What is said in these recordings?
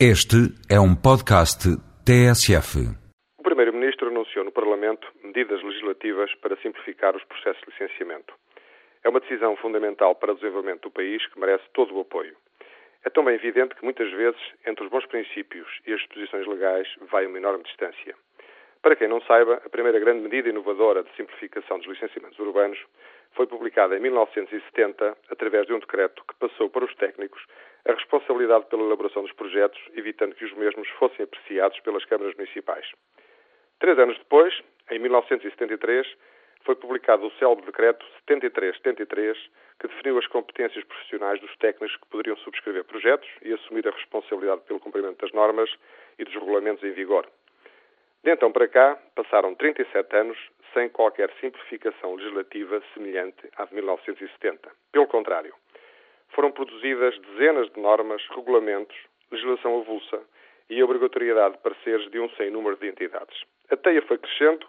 Este é um podcast TSF. O Primeiro-Ministro anunciou no Parlamento medidas legislativas para simplificar os processos de licenciamento. É uma decisão fundamental para o desenvolvimento do país que merece todo o apoio. É tão bem evidente que muitas vezes, entre os bons princípios e as disposições legais, vai uma enorme distância. Para quem não saiba, a primeira grande medida inovadora de simplificação dos licenciamentos urbanos foi publicada em 1970 através de um decreto que passou para os técnicos a responsabilidade pela elaboração dos projetos, evitando que os mesmos fossem apreciados pelas câmaras municipais. 3 anos depois, em 1973, foi publicado o célebre Decreto 73/73, que definiu as competências profissionais dos técnicos que poderiam subscrever projetos e assumir a responsabilidade pelo cumprimento das normas e dos regulamentos em vigor. De então para cá, passaram 37 anos sem qualquer simplificação legislativa semelhante à de 1970. Pelo contrário, foram produzidas dezenas de normas, regulamentos, legislação avulsa e a obrigatoriedade de pareceres de um sem número de entidades. A teia foi crescendo,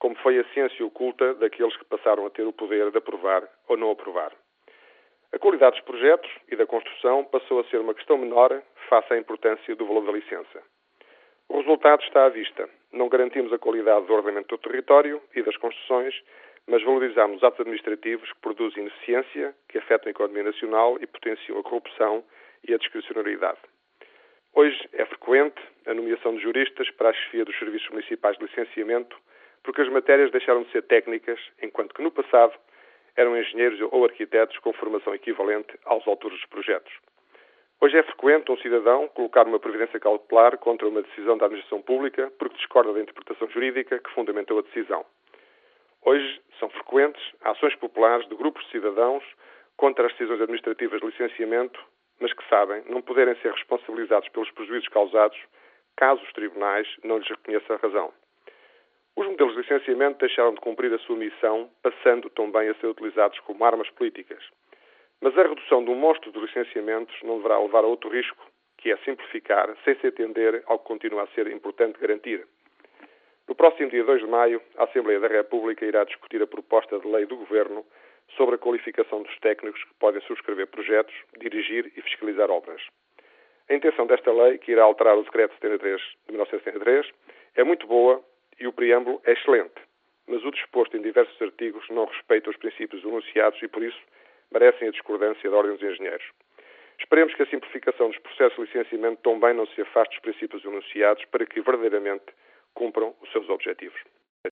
como foi a ciência oculta daqueles que passaram a ter o poder de aprovar ou não aprovar. A qualidade dos projetos e da construção passou a ser uma questão menor face à importância do valor da licença. O resultado está à vista. Não garantimos a qualidade do ordenamento do território e das construções, mas valorizamos atos administrativos que produzem ineficiência, que afetam a economia nacional e potenciam a corrupção e a discricionariedade. Hoje é frequente a nomeação de juristas para a chefia dos serviços municipais de licenciamento, porque as matérias deixaram de ser técnicas, enquanto que no passado eram engenheiros ou arquitetos com formação equivalente aos autores dos projetos. Hoje é frequente um cidadão colocar uma previdência cautelar contra uma decisão da administração pública porque discorda da interpretação jurídica que fundamentou a decisão. Hoje são frequentes ações populares de grupos de cidadãos contra as decisões administrativas de licenciamento, mas que sabem não poderem ser responsabilizados pelos prejuízos causados caso os tribunais não lhes reconheçam a razão. Os modelos de licenciamento deixaram de cumprir a sua missão, passando também a ser utilizados como armas políticas. Mas a redução do monstro dos licenciamentos não deverá levar a outro risco, que é simplificar sem se atender ao que continua a ser importante garantir. No próximo dia 2 de maio, a Assembleia da República irá discutir a proposta de lei do Governo sobre a qualificação dos técnicos que podem subscrever projetos, dirigir e fiscalizar obras. A intenção desta lei, que irá alterar o Decreto 73 de 1963, é muito boa e o preâmbulo é excelente, mas o disposto em diversos artigos não respeita os princípios enunciados e, por isso, merecem a discordância da Ordem dos Engenheiros. Esperemos que a simplificação dos processos de licenciamento também não se afaste dos princípios enunciados para que verdadeiramente cumpram os seus objetivos.